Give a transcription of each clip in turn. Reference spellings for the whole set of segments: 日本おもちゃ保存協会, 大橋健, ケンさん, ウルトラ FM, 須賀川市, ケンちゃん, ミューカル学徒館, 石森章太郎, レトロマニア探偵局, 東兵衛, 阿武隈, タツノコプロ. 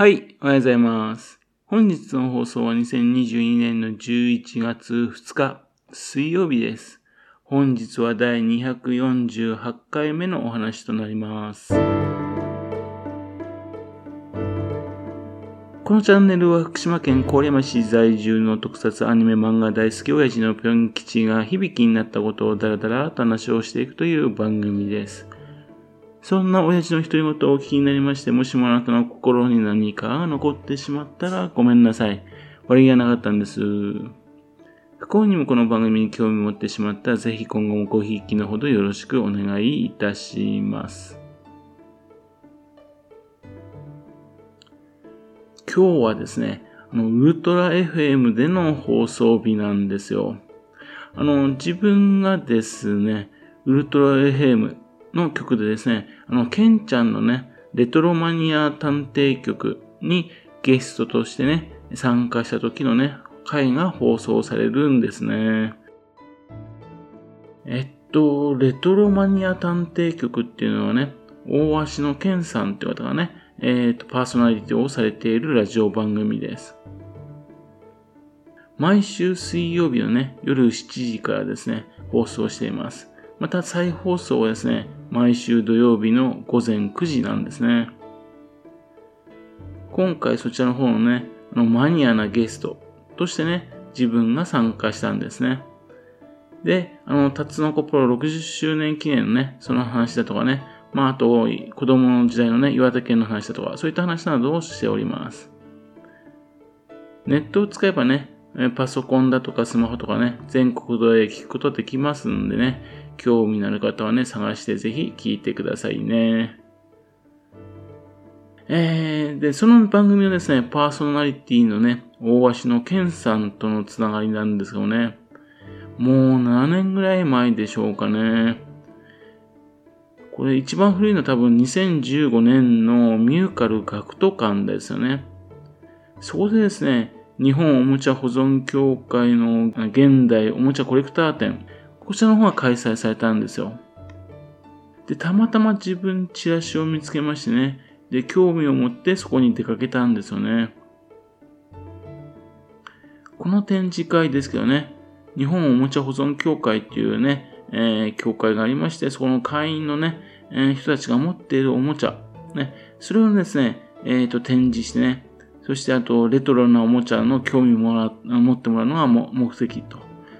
はい、おはようございます。本日の放送は2022年の11月2日、水曜日です。本日は第248回目のお話となります。このチャンネルは福島県郡山市在住の特撮アニメ漫画大好き親父のぴょん吉が響きになったことをダラダラと話をしていくという番組です。そんな親父の独り言をお聞きになりまして、もしもあなたの心に何かが残ってしまったらごめんなさい。悪気がなかったんです。不幸にもこの番組に興味を持ってしまったら、ぜひ今後もごひいきのほどよろしくお願いいたします。今日はですね、ウルトラ FM での放送日なんですよ。自分がですね、ウルトラ FM の曲でですね、ケンちゃんのね、レトロマニア探偵局にゲストとしてね、参加した時のね、回が放送されるんですね。レトロマニア探偵局っていうのはね、大橋の健さんって方がね、パーソナリティをされているラジオ番組です。毎週水曜日のね、夜7時からですね、放送しています。また再放送はですね、毎週土曜日の午前9時なんですね。今回そちらの方のね、マニアなゲストとしてね、自分が参加したんですね。で、タツノコプロ60周年記念のね、その話だとかね、まあ、あと、子供の時代のね、岩手県の話だとか、そういった話などをしております。ネットを使えばね、パソコンだとかスマホとかね、全国で聞くことできますんでね、興味のある方はね、探してぜひ聞いてくださいね。で、その番組のですね、パーソナリティのね、大橋の健さんとのつながりなんですけどね、もう7年ぐらい前でしょうかね。これ一番古いのは多分2015年のミューカル学徒館ですよね。そこでですね、日本おもちゃ保存協会の現代おもちゃコレクター展、こちらの方が開催されたんですよ。で、たまたま自分チラシを見つけましてね、で、興味を持ってそこに出かけたんですよね。この展示会ですけどね、日本おもちゃ保存協会っていうね、協会がありまして、そこの会員のね、人たちが持っているおもちゃ、ね、それをですね、展示してね、そしてあと、レトロなおもちゃの興味を持ってもらうのが目的と。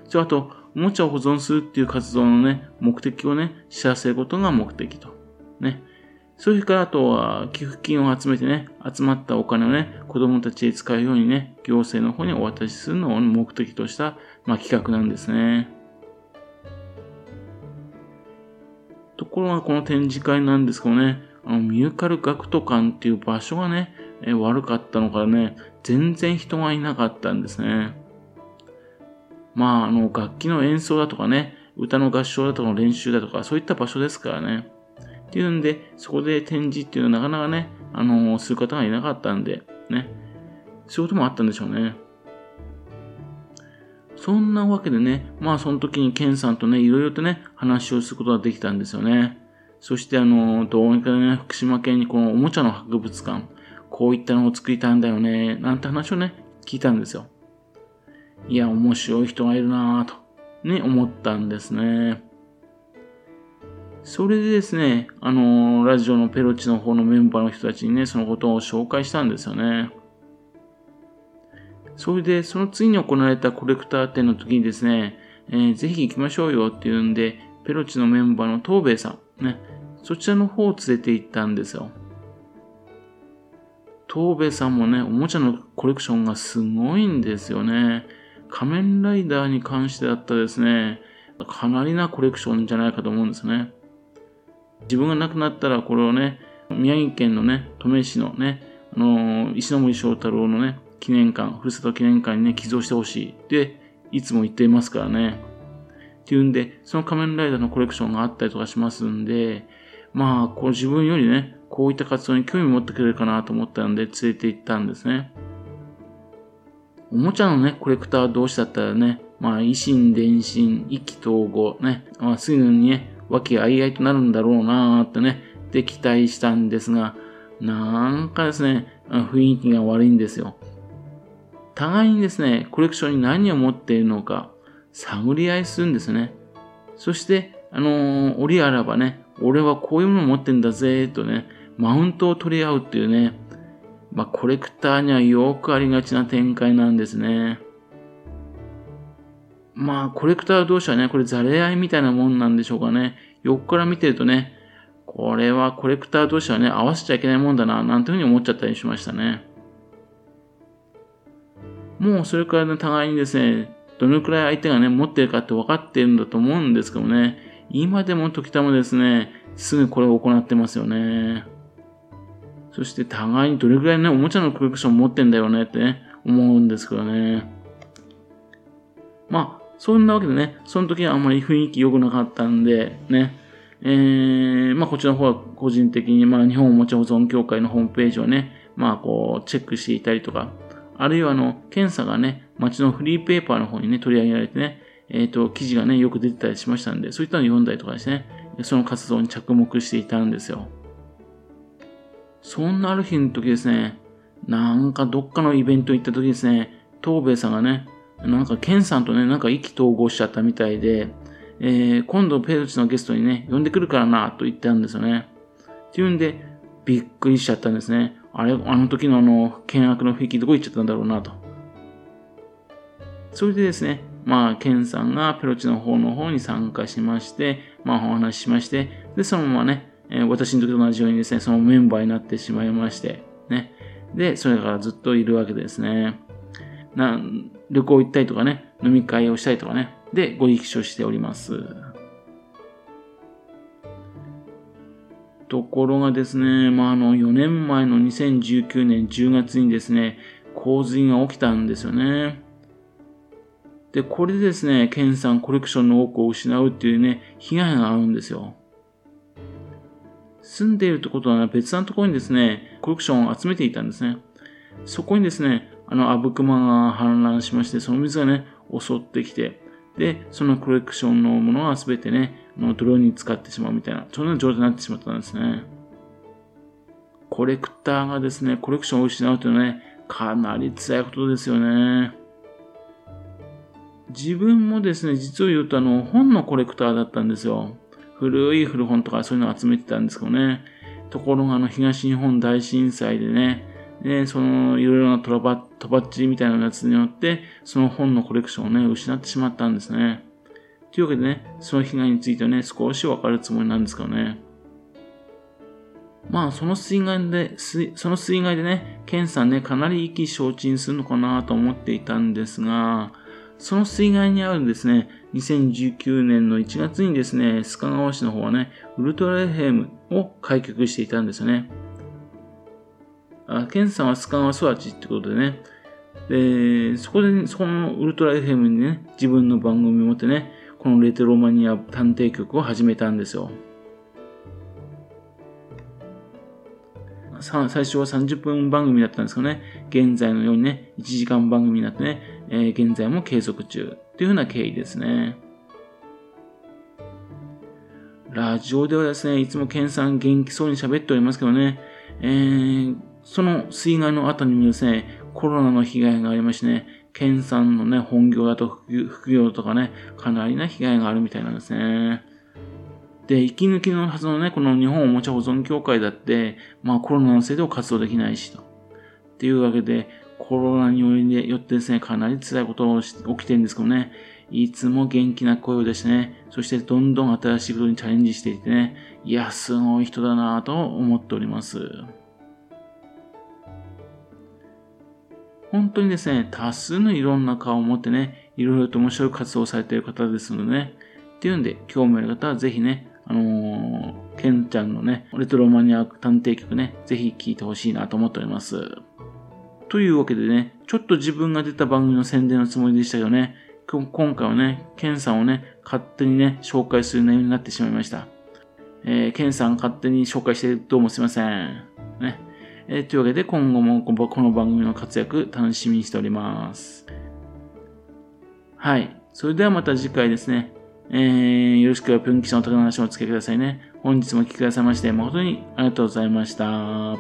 それあと、おもちゃを保存するっていう活動のね、目的をね、知らせることが目的と。ね。それからあとは、寄付金を集めてね、集まったお金をね、子供たちへ使うようにね、行政の方にお渡しするのを目的とした、企画なんですね。ところがこの展示会なんですけどね、ミューカル学徒館っていう場所がね、悪かったのからね、全然人がいなかったんですね。まあ、楽器の演奏だとかね、歌の合唱だとかの練習だとか、そういった場所ですからね。っていうんで、そこで展示っていうのはなかなかね、する方がいなかったんで、ね。そういうこともあったんでしょうね。そんなわけでね、まあその時にケンさんとね、いろいろとね、話をすることができたんですよね。そしてどうにかね、福島県にこのおもちゃの博物館、こういったのを作りたいんだよね、なんて話をね、聞いたんですよ。いや、面白い人がいるなぁと、ね、思ったんですね。それでですね、ラジオのペロチの方のメンバーの人たちにね、そのことを紹介したんですよね。それで、その次に行われたコレクター展の時にですね、ぜひ行きましょうよっていうんで、ペロチのメンバーの東兵衛さん、ね、そちらの方を連れて行ったんですよ。東兵衛さんもね、おもちゃのコレクションがすごいんですよね。仮面ライダーに関してだったらですね、かなりなコレクションじゃないかと思うんですね。自分が亡くなったらこれをね、宮城県のね、登米市のね、石森章太郎のね、記念館、ふるさと記念館にね、寄贈してほしいって、いつも言っていますからね。っていうんで、その仮面ライダーのコレクションがあったりとかしますんで、まあ、こう自分よりね、こういった活動に興味持ってくれるかなと思ったんで、連れて行ったんですね。おもちゃのね、コレクター同士だったらね、まあ、以心伝心、意気投合、ね、まあ、すぐにね、和気あいあいとなるんだろうなーってね、で期待したんですが、なんかですね、雰囲気が悪いんですよ。互いにですね、コレクションに何を持っているのか探り合いするんですね。そして、折あらばね、俺はこういうものを持ってんだぜとね、マウントを取り合うっていうね、コレクターにはよくありがちな展開なんですね。コレクター同士はね、これざれ合いみたいなもんなんでしょうかね。横から見てるとね、これはコレクター同士はね、合わせちゃいけないもんだな、なんていうふうに思っちゃったりしましたね。もうそれからね、互いにですね、どのくらい相手がね、持ってるかって分かっているんだと思うんですけどね、今でも時たまですね、すぐこれを行ってますよね。そして互いにどれくらいね、おもちゃのコレクション持ってんだよねってね、思うんですけどね。そんなわけでね、その時はあんまり雰囲気良くなかったんでね、こちらの方は個人的に日本おもちゃ保存協会のホームページをね、こうチェックしていたりとか、あるいは検査がね、街のフリーペーパーの方にね、取り上げられてね、記事がね、よく出てたりしましたんで、そういったのを読んだりとかですね、その活動に着目していたんですよ。そんなある日の時ですね、なんかどっかのイベント行った時ですね、東兵衛さんがね、ケンさんとね、意気投合しちゃったみたいで、今度ペルチのゲストにね、呼んでくるからな、と言ったんですよね。っていうんで、びっくりしちゃったんですね。あれ、あの時の険悪の雰囲気どこ行っちゃったんだろうな、と。それでですね、ケンさんがペルチの方に参加しまして、お話ししまして、で、そのままね、私の時と同じようにですね、そのメンバーになってしまいまして、ね。で、それからずっといるわけですね。旅行行ったりとかね、飲み会をしたりとかね、で、ご一緒しております。ところがですね、4年前の2019年10月にですね、洪水が起きたんですよね。で、これでですね、ケンさんコレクションの多くを失うっていうね、被害があるんですよ。住んでいるってことは別なところにですね、コレクションを集めていたんですね。そこにですね、阿武隈が氾濫しまして、その水がね、襲ってきて、で、そのコレクションのものはすべてね、泥に浸かってしまうみたいな、そんな状態になってしまったんですね。コレクターがですね、コレクションを失うというのはね、かなり辛いことですよね。自分もですね、実を言うと本のコレクターだったんですよ。古い古本とかそういうのを集めてたんですけどね。ところが東日本大震災でね、いろいろなトラバッチみたいなやつによって、その本のコレクションをね、失ってしまったんですね。というわけでね、その被害についてはね、少し分かるつもりなんですけどね。その水害でね、ケンさんね、かなり意気消沈するのかなと思っていたんですが、その水害にあるですね、2019年の1月にですね、須賀川市の方はね、ウルトラエフエムを開局していたんですよね。ケンさんは須賀川育ちってことでね、で、そこのウルトラ FM にね、自分の番組を持ってね、このレトロマニア探偵局を始めたんですよ。最初は30分番組だったんですけどね、現在のようにね、1時間番組になってね、現在も継続中というふうな経緯ですね。ラジオではですね、いつもケンさん元気そうに喋っておりますけどね、その水害の後にもですね、コロナの被害がありましてね、ケンさんのね、本業だと副業とかね、かなりな被害があるみたいなんですね。で、息抜きのはずのね、この日本おもちゃ保存協会だって、コロナのせいで活動できないしと。っていうわけで、コロナによってですね、かなり辛いことを起きてるんですけどね、いつも元気な声を出してね、そしてどんどん新しいことにチャレンジしていてね、いや、すごい人だなぁと思っております。本当にですね、多数のいろんな顔を持ってね、いろいろと面白い活動をされている方ですのでね、っていうんで、興味ある方はぜひね、ケンちゃんのね、レトロマニア探偵局ね、ぜひ聞いてほしいなと思っております。というわけでね、ちょっと自分が出た番組の宣伝のつもりでしたけどね、今回はね、ケンさんをね、勝手にね、紹介する内容になってしまいました。ケンさん勝手に紹介してどうもすいません。ね。というわけで今後もこの番組の活躍楽しみにしております。はい。それではまた次回ですね。よろしくプンキシの高梨をお付き合いくださいね。本日もお聞きくださいまして誠にありがとうございました。